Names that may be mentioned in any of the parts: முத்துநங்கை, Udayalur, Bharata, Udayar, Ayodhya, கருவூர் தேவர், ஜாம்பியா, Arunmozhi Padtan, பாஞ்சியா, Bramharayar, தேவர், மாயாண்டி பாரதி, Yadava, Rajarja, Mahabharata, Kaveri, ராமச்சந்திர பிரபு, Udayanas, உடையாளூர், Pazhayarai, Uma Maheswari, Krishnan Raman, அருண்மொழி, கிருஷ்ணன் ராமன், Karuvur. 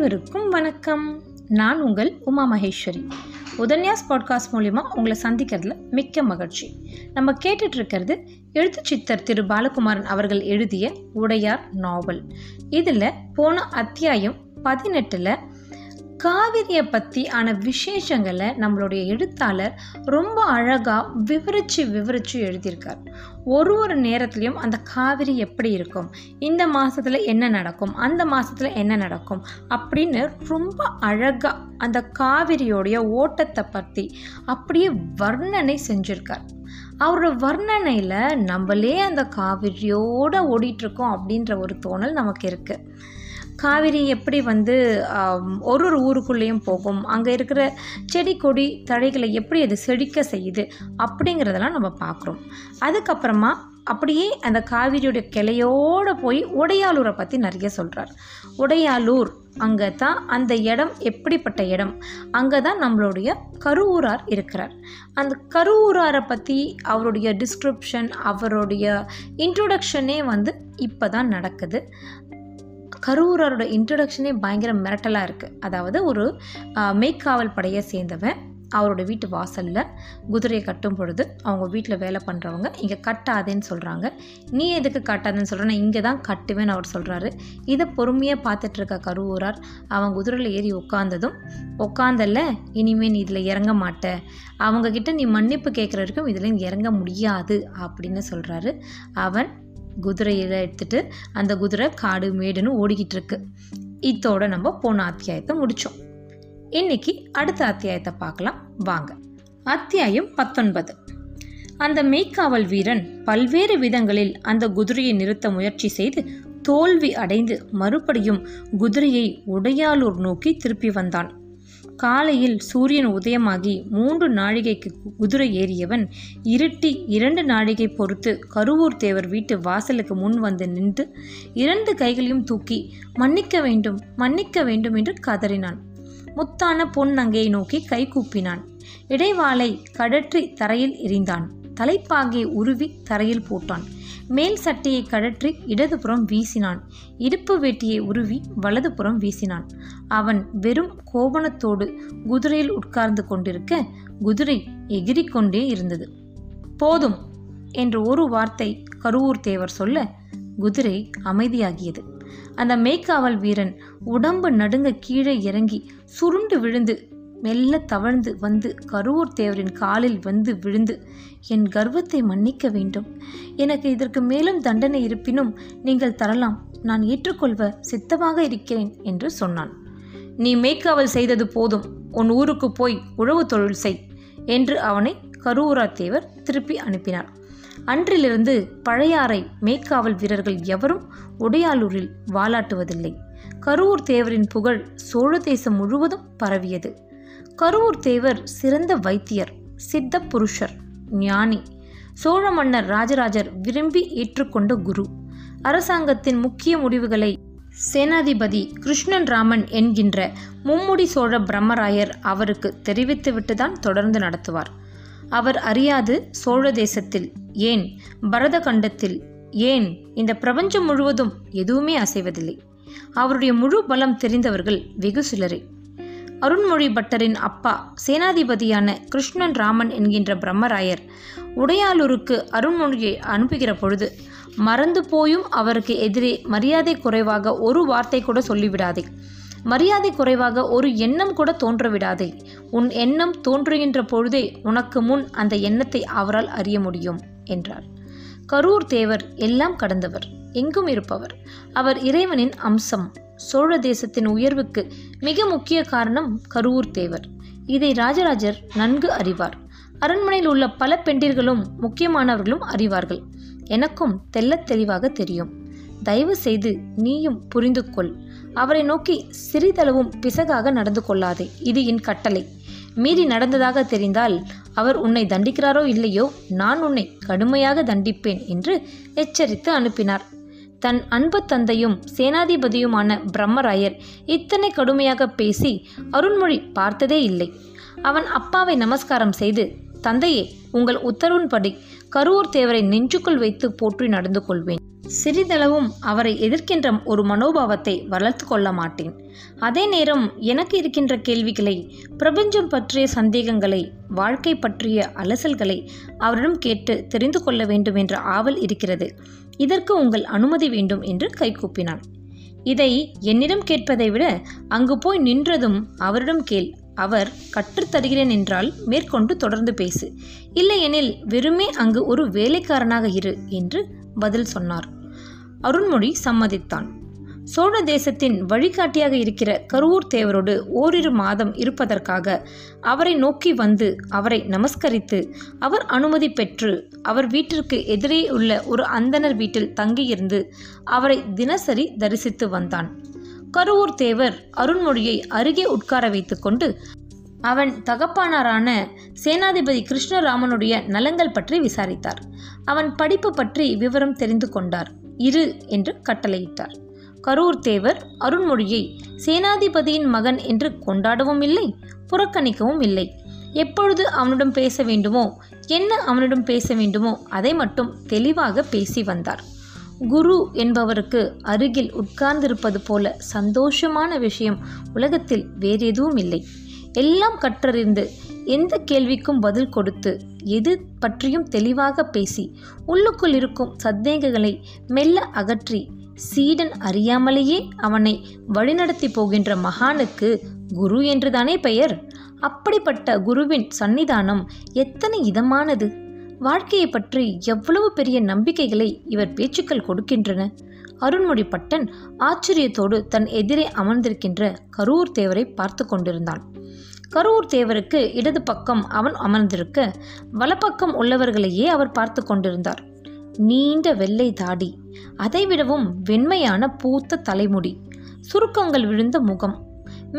அனைவருக்கும் வணக்கம். நான் உங்கள் உமா மகேஸ்வரி. உதன்யாஸ் பாட்காஸ்ட் மூலிமா உங்களை சந்திக்கிறதுல மிக்க மகிழ்ச்சி. நம்ம கேட்டுட்ருக்கிறது எழுத்து சித்தர் திரு பாலகுமாரன் அவர்கள் எழுதிய உடையார் நாவல். இதில் போன அத்தியாயம் 18 காவிரியை பற்றி ஆன விசேஷங்களை நம்மளுடைய எழுத்தாளர் ரொம்ப அழகாக விவரித்து எழுதியிருக்கார். ஒரு நேரத்துலையும் அந்த காவிரி எப்படி இருக்கும், இந்த மாதத்தில் என்ன நடக்கும், அந்த மாதத்தில் என்ன நடக்கும் அப்படின்னு ரொம்ப அழகாக அந்த காவிரியோடைய ஓட்டத்தை பற்றி அப்படியே வர்ணனை செஞ்சுருக்கார். அவரோட வர்ணனையில் நம்மளே அந்த காவிரியோடு ஓடிட்டுருக்கோம் அப்படின்ற ஒரு தோணல் நமக்கு இருக்குது. காவிரி எப்படி வந்து ஒரு ஊருக்குள்ளேயும் போகும், அங்கே இருக்கிற செடி கொடி தழைகளை எப்படி அது செழிக்க செய்யுது அப்படிங்கிறதெல்லாம் நம்ம பார்க்குறோம். அதுக்கப்புறமா அப்படியே அந்த காவிரியோட கிளையோடு போய் உடையாளூரை பற்றி நிறைய சொல்கிறார். உடையாளூர் அங்கே தான் அந்த இடம், எப்படிப்பட்ட இடம், அங்கே தான் நம்மளுடைய கருவூரார் இருக்கிறார். அந்த கருவூராரை பற்றி அவருடைய டிஸ்கிரிப்ஷன், அவருடைய இன்ட்ரொடக்ஷனே வந்து இப்போ தான் நடக்குது. கருவூரோட இன்ட்ரடக்ஷனே பயங்கர மிரட்டலாக இருக்குது. அதாவது ஒரு மெய்க்காவல் படையை சேர்ந்தவன் அவரோட வீட்டு வாசலில் குதிரையை கட்டும் பொழுது அவங்க வீட்டில் வேலை பண்ணுறவங்க இங்கே கட்டாதேன்னு சொல்கிறாங்க. நீ எதுக்கு கட்டாதேன்னு சொல்கிறேன், நான் இங்கே தான் கட்டுவேன்னு அவர் சொல்கிறாரு. இதை பொறுமையாக பார்த்துட்ருக்க கருவூரார் அவங்க குதிரையில் ஏறி உட்காந்தல இனிமேல் நீ இதில் இறங்க மாட்ட, அவங்கக்கிட்ட நீ மன்னிப்பு கேட்குற வரைக்கும் இதில் இறங்க முடியாது அப்படின்னு சொல்கிறாரு. அவன் குதிரையில் எடுத்துட்டு அந்த குதிரை காடு மேடுன்னு ஓடிக்கிட்டு இருக்கு. இதோட நம்ம போன அத்தியாயத்தை முடித்தோம். இன்னைக்கு அடுத்த அத்தியாயத்தை பார்க்கலாம் வாங்க. அத்தியாயம் 19. அந்த மெய்க்காவல் வீரன் பல்வேறு விதங்களில் அந்த குதிரையை நிறுத்த முயற்சி செய்து தோல்வி அடைந்து மறுபடியும் குதிரையை உடையாளூர் நோக்கி திருப்பி வந்தான். காலையில் சூரியன் உதயமாகி 3 நாழிகைக்கு குதிரை ஏறியவன் இருட்டி 2 நாழிகை பொறுத்து கருவூர் தேவர் வீட்டு வாசலுக்கு முன் வந்து நின்று 2 கைகளையும் தூக்கி மன்னிக்க வேண்டும் மன்னிக்க வேண்டும் என்று கதறினான். முத்தான பொன் நங்கையை நோக்கி கை கூப்பினான். இடைவாளை கழற்றி தரையில் எறிந்தான். தலைப்பாகை உருவி தரையில் போட்டான். மேல் சட்டையை கழற்றி இடதுபுறம் வீசினான். இடுப்பு வேட்டியை உருவி வலதுபுறம் வீசினான். அவன் வெறும் கோபணத்தோடு குதிரையில் உட்கார்ந்து கொண்டிருக்க குதிரை எகிரிக்கொண்டே இருந்தது. போதும் என்ற ஒரு வார்த்தை கருவூர் தேவர் சொல்ல குதிரை அமைதியாகியது. அந்த மேய்க்காவல் வீரன் உடம்பு நடுங்க கீழே இறங்கி சுருண்டு விழுந்து மெல்ல தவழ்ந்து வந்து கருவூர் தேவரின் காலில் வந்து விழுந்து, என் கர்வத்தை மன்னிக்க வேண்டும், எனக்கு இதற்கு மேலும் தண்டனை இருப்பினும் நீங்கள் தரலாம், நான் ஏற்றுக்கொள்வ சித்தமாக இருக்கிறேன் என்று சொன்னான். நீ மேய்க்காவல் செய்தது போதும், உன் ஊருக்கு போய் உழவு தொழில் செய் என்று அவனை கருவூரா தேவர் திருப்பி அனுப்பினார். அன்றிலிருந்து பழையாறை மேய்க்காவல் வீரர்கள் எவரும் உடையாளூரில் வாலாட்டுவதில்லை. கருவூர் தேவரின் புகழ் சோழ தேசம் முழுவதும் பரவியது. கருவூர் தேவர் சிறந்த வைத்தியர், சித்த புருஷர், ஞானி, சோழ மன்னர் ராஜராஜர் விரும்பி ஏற்றுக்கொண்ட குரு. அரசாங்கத்தின் முக்கிய முடிவுகளை சேனாதிபதி கிருஷ்ணன் ராமன் என்கின்ற மும்முடி சோழ பிரம்மராயர் அவருக்கு தெரிவித்துவிட்டுதான் தொடர்ந்து நடத்துவார். அவர் அறியாது சோழ தேசத்தில், ஏன் பரத கண்டத்தில், ஏன் இந்த பிரபஞ்சம் முழுவதும் எதுவுமே அசைவதில்லை. அவருடைய முழு பலம் தெரிந்தவர்கள் வெகு சிலரே. அருண்மொழி பட்டரின் அப்பா சேனாதிபதியான கிருஷ்ணன் ராமன் என்கின்ற பிரம்மராயர் உடையாளூருக்கு அருண்மொழியை அனுப்புகிற பொழுது மறந்து போயும் அவருக்கு எதிரே மரியாதை குறைவாக ஒரு வார்த்தை கூட சொல்லிவிடாதே, மரியாதை குறைவாக ஒரு எண்ணம் கூட தோன்றவிடாதே, உன் எண்ணம் தோன்றுகின்ற பொழுதே உனக்கு முன் அந்த எண்ணத்தை அவரால் அறிய முடியும் என்றார். கரூர் தேவர் எல்லாம் கடந்தவர், எங்கும் இருப்பவர். அவர் இறைவனின் அம்சம். சோழ தேசத்தின் உயர்வுக்கு மிக முக்கிய காரணம் கருவூர் தேவர். இதை ராஜராஜர் நன்கு அறிவார். அரண்மனையில் உள்ள பல பெண்டிர்களும் முக்கியமானவர்களும் அறிவார்கள். எனக்கும் தெள்ளத் தெளிவாக தெரியும். தயவு செய்து நீயும் புரிந்து கொள். அவரை நோக்கி சிறிதளவும் பிசகாக நடந்து கொள்ளாதே. இது என் கட்டளை. மீறி நடந்ததாக தெரிந்தால் அவர் உன்னை தண்டிக்கிறாரோ இல்லையோ, நான் உன்னை கடுமையாக தண்டிப்பேன் என்று எச்சரித்து அனுப்பினார். தன் அன்பு தந்தையும் சேனாதிபதியுமான பிரம்மராயர் இத்தனை கடுமையாக பேசி அருண்மொழி பார்த்ததே இல்லை. அவன் அப்பாவை நமஸ்காரம் செய்து, தந்தையே, உங்கள் உத்தரவின்படி கருவூர் தேவரை நெஞ்சுக்குள் வைத்து போற்றி நடந்து கொள்வேன். சிறிதளவும் அவரை எதிர்க்கின்ற ஒரு மனோபாவத்தை வளர்த்து கொள்ள மாட்டேன். அதே நேரம் எனக்கு இருக்கின்ற கேள்விகளை, பிரபஞ்சம் பற்றிய சந்தேகங்களை, வாழ்க்கை பற்றிய அலசல்களை அவரிடம் கேட்டு தெரிந்து கொள்ள வேண்டும் என்ற ஆவல் இருக்கிறது. இதற்கு உங்கள் அனுமதி வேண்டும் என்று கைகூப்பினான். இதை என்னிடம் கேட்பதை விட அங்கு போய் நின்றதும் அவரிடம் கேள். அவர் கற்றுத்தருகிறேன் என்றால் மேற்கொண்டு தொடர்ந்து பேசு, இல்லையெனில் வெறுமே அங்கு ஒரு வேலைக்காரனாக இரு என்று பதில் சொன்னார். அருண்மொழி சம்மதித்தான். சோழ தேசத்தின் வழிகாட்டியாக இருக்கிற கருவூர் தேவரோடு ஓரிரு மாதம் இருப்பதற்காக அவரை நோக்கி வந்து அவரை நமஸ்கரித்து அவர் அனுமதி பெற்று அவர் வீட்டிற்கு எதிரே உள்ள ஒரு அந்தனர் வீட்டில் தங்கியிருந்து அவரை தினசரி தரிசித்து வந்தான். கருவூர் தேவர் அருண்மொழியை அருகே உட்கார வைத்து கொண்டு அவன் தகப்பானாரான சேனாதிபதி கிருஷ்ண ராமனுடைய நலங்கள் பற்றி விசாரித்தார். அவன் படிப்பு பற்றி விவரம் தெரிந்து கொண்டார். இரு என்று கட்டளையிட்டார். கரூர் தேவர் அருண்மொழியை சேனாதிபதியின் மகன் என்று கொண்டாடவும் இல்லை, புறக்கணிக்கவும் இல்லை. எப்பொழுது அவனிடம் பேச வேண்டுமோ, என்ன அவனிடம் பேச வேண்டுமோ அதை மட்டும் தெளிவாக பேசி வந்தார். குரு என்பவருக்கு அருகில் உட்கார்ந்திருப்பது போல சந்தோஷமான விஷயம் உலகத்தில் வேறு எதுவும் இல்லை. எல்லாம் கற்றறிந்து, எந்த கேள்விக்கும் பதில் கொடுத்து, எது பற்றியும் தெளிவாக பேசி, உள்ளுக்குள் இருக்கும் சந்தேகங்களை மெல்ல அகற்றி, சீடன் அறியாமலேயே அவனை வழிநடத்தி போகின்ற மகானுக்கு குரு என்றுதானே பெயர். அப்படிப்பட்ட குருவின் சன்னிதானம் எத்தனை இதமானது! வாழ்க்கையை பற்றி எவ்வளவு பெரிய நம்பிக்கைகளை இவர் பேச்சுக்கள் கொடுக்கின்றன. அருண்மொழி பட்டன் ஆச்சரியத்தோடு தன் எதிரே அமர்ந்திருக்கின்ற கரூர் தேவரை பார்த்து கொண்டிருந்தான். கரூர் தேவருக்கு இடது பக்கம் அவன் அமர்ந்திருக்க, வலப்பக்கம் உள்ளவர்களையே அவர் பார்த்து கொண்டிருந்தார். நீண்ட வெள்ளை தாடி, அதைவிடவும் வெண்மையான பூத்த தலைமுடி, சுருக்கங்கள் விழுந்த முகம்,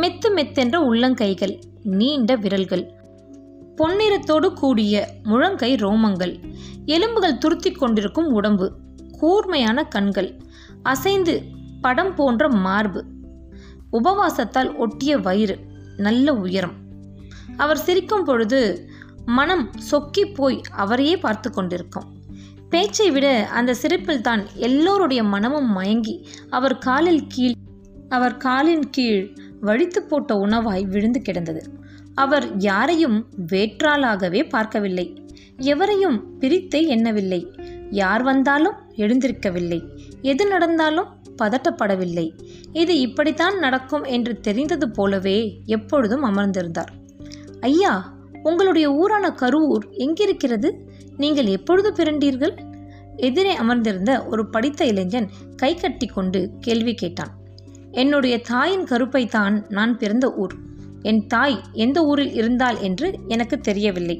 மெத்து மெத்தென்ற உள்ளங்கைகள், நீண்ட விரல்கள், பொன்னிறத்தோடு கூடிய முழங்கை ரோமங்கள், எலும்புகள் துருத்தி கொண்டிருக்கும் உடம்பு, கூர்மையான கண்கள், அசைந்து படம் போன்ற மார்பு, உபவாசத்தால் ஒட்டிய வயிறு, நல்ல உயரம். அவர் சிரிக்கும் பொழுது மனம் சொக்கி போய் அவரையே பார்த்து கொண்டிருக்கும். பேச்சை விட அந்த சிரிப்பில் தான் எல்லோருடைய மனமும் மயங்கி அவர் காலின் கீழ் வழித்து போட்ட உணவாய் விழுந்து கிடந்தது. அவர் யாரையும் வேற்றாளாகவே பார்க்கவில்லை, எவரையும் பிரித்தே எண்ணவில்லை, யார் வந்தாலும் எழுந்திருக்கவில்லை, எது நடந்தாலும் பதட்டப்படவில்லை. இது இப்படித்தான் நடக்கும் என்று தெரிந்தது போலவே எப்பொழுதும் அமர்ந்திருந்தார். ஐயா, உங்களுடைய ஊரான கரூர் எங்கிருக்கிறது? நீங்கள் எப்பொழுது பிறந்தீர்கள்? எதிரே அமர்ந்திருந்த ஒரு படித்த இளைஞன் கை கட்டி கொண்டு கேள்வி கேட்டான். என்னுடைய தாயின் கருப்பை தான் நான் பிறந்த ஊர். என் தாய் எந்த ஊரில் இருந்தாள் என்று எனக்கு தெரியவில்லை.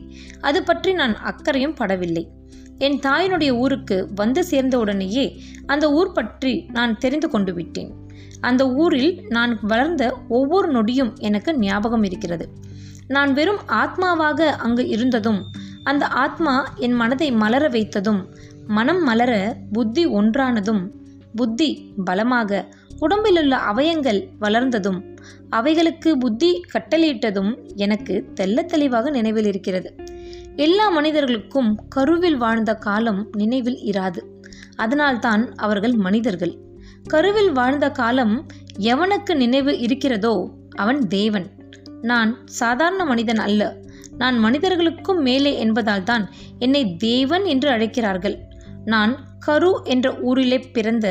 அது பற்றி நான் அக்கறையும் படவில்லை. என் தாயினுடைய ஊருக்கு வந்து சேர்ந்தவுடனேயே அந்த ஊர் பற்றி நான் தெரிந்து கொண்டு விட்டேன். அந்த ஊரில் நான் வளர்ந்த ஒவ்வொரு நொடியும் எனக்கு ஞாபகம் இருக்கிறது. நான் வெறும் ஆத்மாவாக அங்கு இருந்ததும், அந்த ஆத்மா என் மனதை மலர வைத்ததும், மனம் மலர புத்தி ஒன்றானதும், புத்தி பலமாக உடம்பிலுள்ள அவயங்கள் வளர்ந்ததும், அவைகளுக்கு புத்தி கட்டளையிட்டதும் எனக்கு தெல்ல தெளிவாக நினைவில் இருக்கிறது. எல்லா மனிதர்களுக்கும் கருவில் வாழ்ந்த காலம் நினைவில் இராது. அதனால்தான் அவர்கள் மனிதர்கள். கருவில் வாழ்ந்த காலம் எவனுக்கு நினைவு இருக்கிறதோ அவன் தேவன். நான் சாதாரண மனிதன் அல்ல, நான் மனிதர்களுக்கும் மேலே என்பதால் தான் என்னை தேவன் என்று அழைக்கிறார்கள். நான் கரு என்ற ஊரிலே பிறந்த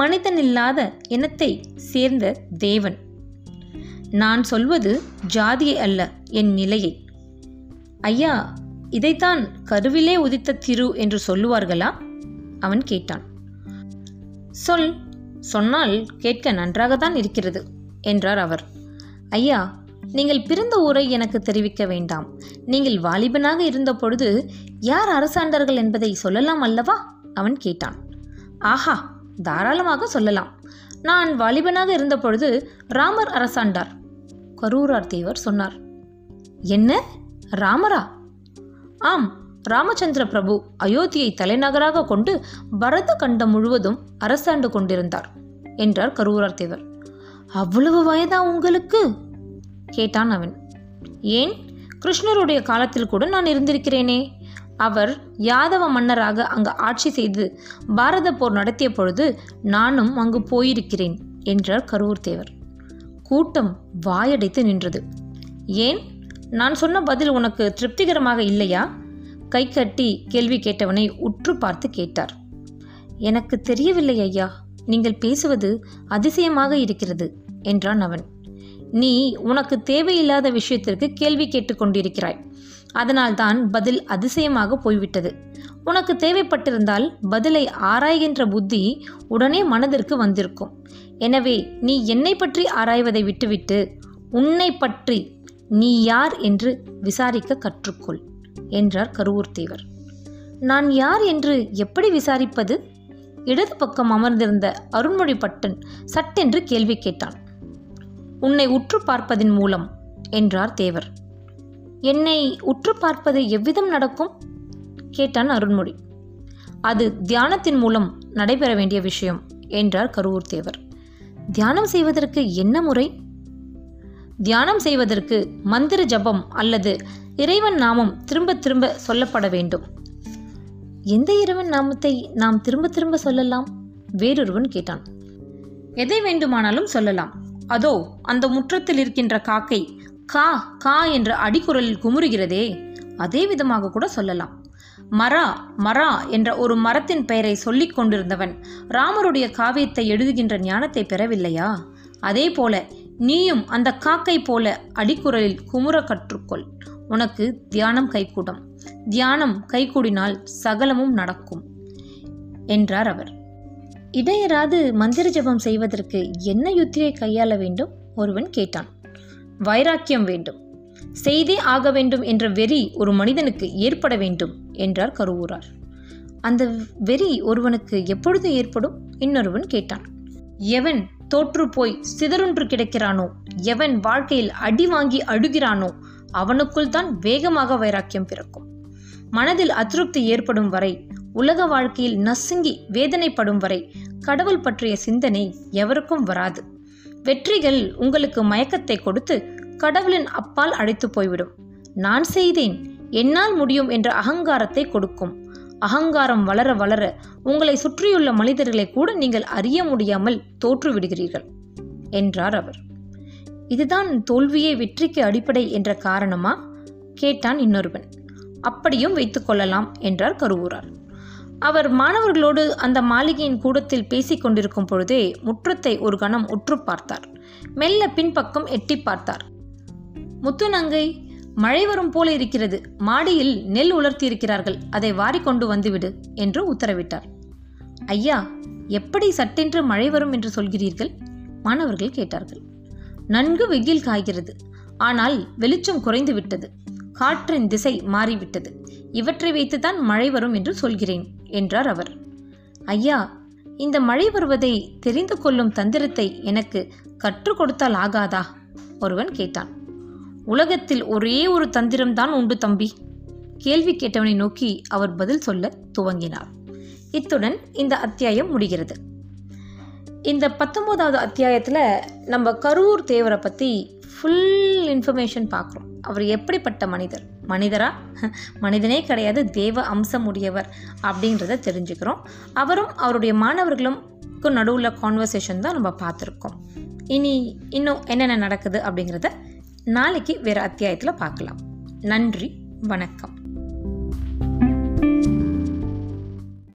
மனிதனில்லாத இனத்தை சேர்ந்த தேவன். நான் சொல்வது ஜாதியை அல்ல, என் நிலையை. ஐயா, இதைத்தான் கருவிலே உதித்த திரு என்று சொல்லுவார்களா? அவன் கேட்டான். சொன்னால் கேட்க நன்றாகத்தான் இருக்கிறது என்றார் அவர். ஐயா, நீங்கள் பிறந்த ஊரை எனக்கு தெரிவிக்க வேண்டாம். நீங்கள் வாலிபனாக இருந்த பொழுது யார் அரசாண்டர்கள் என்பதை சொல்லலாம் அல்லவா? அவன் கேட்டான். ஆஹா, தாராளமாக சொல்லலாம். நான் வாலிபனாக இருந்த பொழுது ராமர் அரசாண்டார், கரூரார் தேவர் சொன்னார். என்ன, ராமரா? ஆம், ராமச்சந்திர பிரபு அயோத்தியை தலைநகராக கொண்டு பரத கண்டம் முழுவதும் அரசாண்டு கொண்டிருந்தார் என்றார் கரூரார் தேவர். அவ்வளவு வயதா உங்களுக்கு? கேட்டான் அவன். ஏன், கிருஷ்ணருடைய காலத்தில் கூட நான் இருந்திருக்கிறேனே. அவர் யாதவ மன்னராக அங்கு ஆட்சி செய்து பாரத போர் நடத்திய பொழுது நானும் அங்கு போயிருக்கிறேன் என்றார் கரூர் தேவர். கூட்டம் வாயடைத்து நின்றது. ஏன், நான் சொன்ன பதில் உனக்கு திருப்திகரமாக இல்லையா? கை கட்டி கேள்வி கேட்டவனை உற்று பார்த்து கேட்டார். எனக்கு தெரியவில்லை ஐயா, நீங்கள் பேசுவது அதிசயமாக இருக்கிறது என்றான் அவன். நீ உனக்கு தேவையில்லாத விஷயத்திற்கு கேள்வி கேட்டுக்கொண்டிருக்கிறாய், அதனால்தான் பதில் அதிசயமாக போய்விட்டது. உனக்கு தேவைப்பட்டிருந்தால் பதிலை ஆராய்கின்ற புத்தி உடனே மனதிற்கு வந்திருக்கும். எனவே நீ என்னை பற்றி ஆராய்வதை விட்டுவிட்டு உன்னை பற்றி, நீ யார் என்று விசாரிக்க கற்றுக்கொள் என்றார் கரூர் தேவர். நான் யார் என்று எப்படி விசாரிப்பது? இடது பக்கம் அமர்ந்திருந்த அருண்மொழி பட்டன் சட்டென்று கேள்வி கேட்டான். உன்னை உற்று பார்ப்பதின் மூலம் என்றார் தேவர். என்னை உற்று பார்ப்பது எவ்விதம் நடக்கும்? கேட்டான் அருண்மொழி. அது தியானத்தின் மூலம் நடைபெற வேண்டிய விஷயம் என்றார் கரூர் தேவர். தியானம் செய்வதற்கு என்ன முறை? தியானம் செய்வதற்கு மந்திர ஜபம் அல்லது இறைவன் நாமம் திரும்ப திரும்ப சொல்லப்பட வேண்டும். எந்த இறைவன் நாமத்தை நாம் திரும்ப திரும்ப சொல்லலாம்? வேறொருவன் கேட்டான். எதை வேண்டுமானாலும் சொல்லலாம். அதோ அந்த முற்றத்தில் இருக்கின்ற காக்கை கா கா என்ற அடிக்குரலில் குமுறுகிறதே, அதே விதமாக கூட சொல்லலாம். மரா மரா என்ற ஒரு மரத்தின் பெயரை சொல்லிக் கொண்டிருந்தவன் ராமருடைய காவியத்தை எழுதுகின்ற ஞானத்தை பெறவில்லையா? அதே போல நீயும் அந்த காக்கை போல அடிக்குரலில் குமுற கற்றுக்கொள். உனக்கு தியானம் கைகூடும். தியானம் கைகூடினால் சகலமும் நடக்கும் என்றார் அவர். இடையராது மந்திர ஜபம் செய்வதற்கு என்ன யுத்தியை கையாள வேண்டும்? ஒருவன் கேட்டான். வைராக்கியம் வேண்டும். செய்தே ஆக வேண்டும் என்ற வெறி ஒரு மனிதனுக்கு ஏற்பட வேண்டும் என்றார் கருவூரார். அந்த வெறி ஒருவனுக்கு எப்பொழுது ஏற்படும்? இன்னொருவன் கேட்டான். எவன் தோற்று போய் சிதறுன்று கிடக்கிறானோ, எவன் வாழ்க்கையில் அடி வாங்கி அழுகிறானோ, அவனுக்குள் தான் வேகமாக வைராக்கியம் பிறக்கும். மனதில் அதிருப்தி ஏற்படும் வரை, உலக வாழ்க்கையில் நசுங்கி வேதனைப்படும் வரை கடவுள் பற்றிய சிந்தனை எவருக்கும் வராது. வெற்றிகள் உங்களுக்கு மயக்கத்தை கொடுத்து கடவுளின் அப்பால் அழைத்து போய்விடும். நான் செய்தேன், என்னால் முடியும் என்ற அகங்காரத்தை கொடுக்கும். அகங்காரம் வளர வளர உங்களை சுற்றியுள்ள மனிதர்களை கூட நீங்கள் அறிய முடியாமல் தோற்றுவிடுகிறீர்கள் என்றார் அவர். இதுதான் தோல்வியே வெற்றிக்கு அடிப்படை என்ற காரணமா? கேட்டான் இன்னொருவன். அப்படியும் வைத்துக் கொள்ளலாம் என்றார் கருவூரார். அவர் மாணவர்களோடு அந்த மாளிகையின் கூடத்தில் பேசிக் கொண்டிருக்கும் பொழுதே முற்றத்தை ஒரு கணம் உற்று பார்த்தார். மெல்ல பின்பக்கம் எட்டி பார்த்தார். முத்துநங்கை, மழை வரும் போல இருக்கிறது, மாடியில் நெல் உலர்த்தி இருக்கிறார்கள், அதை வாரிக்கொண்டு வந்துவிடு என்று உத்தரவிட்டார். ஐயா, எப்படி சட்டென்று மழை வரும் என்று சொல்கிறீர்கள்? மாணவர்கள் கேட்டார்கள். நன்கு வெயில் காய்கிறது, ஆனால் வெளிச்சம் குறைந்து விட்டது, காற்றின் திசை மாறிவிட்டது, இவற்றை வைத்துத்தான் மழை வரும் என்று சொல்கிறேன் என்றார் அவர். ஐயா, இந்த மழை வருவதை தெரிந்து கொள்ளும் தந்திரத்தை எனக்கு கற்றுக் கொடுத்தால் ஆகாதா? ஒருவன் கேட்டான். உலகத்தில் ஒரே ஒரு தந்திரம்தான் உண்டு தம்பி. கேள்வி கேட்டவனை நோக்கி அவர் பதில் சொல்ல துவங்கினார். இத்துடன் இந்த அத்தியாயம் முடிகிறது. இந்த 19வது அத்தியாயத்தில் நம்ம கரூர் தேவரை பற்றி ஃபுல் இன்ஃபர்மேஷன் பார்க்குறோம். அவர் எப்படிப்பட்ட மனிதர், மனிதனே கிடையாது, தேவ அம்சம் உடையவர் அப்படின்றத தெரிஞ்சுக்கிறோம். அவரும் அவருடைய மாணவர்களுக்கும் நடுவில் கான்வர்சேஷன் தான் நம்ம பார்த்துருக்கோம். இன்னும் என்னென்ன நடக்குது அப்படிங்கிறத நாளைக்கு வேறு அத்தியாயத்தில் பார்க்கலாம். நன்றி, வணக்கம்.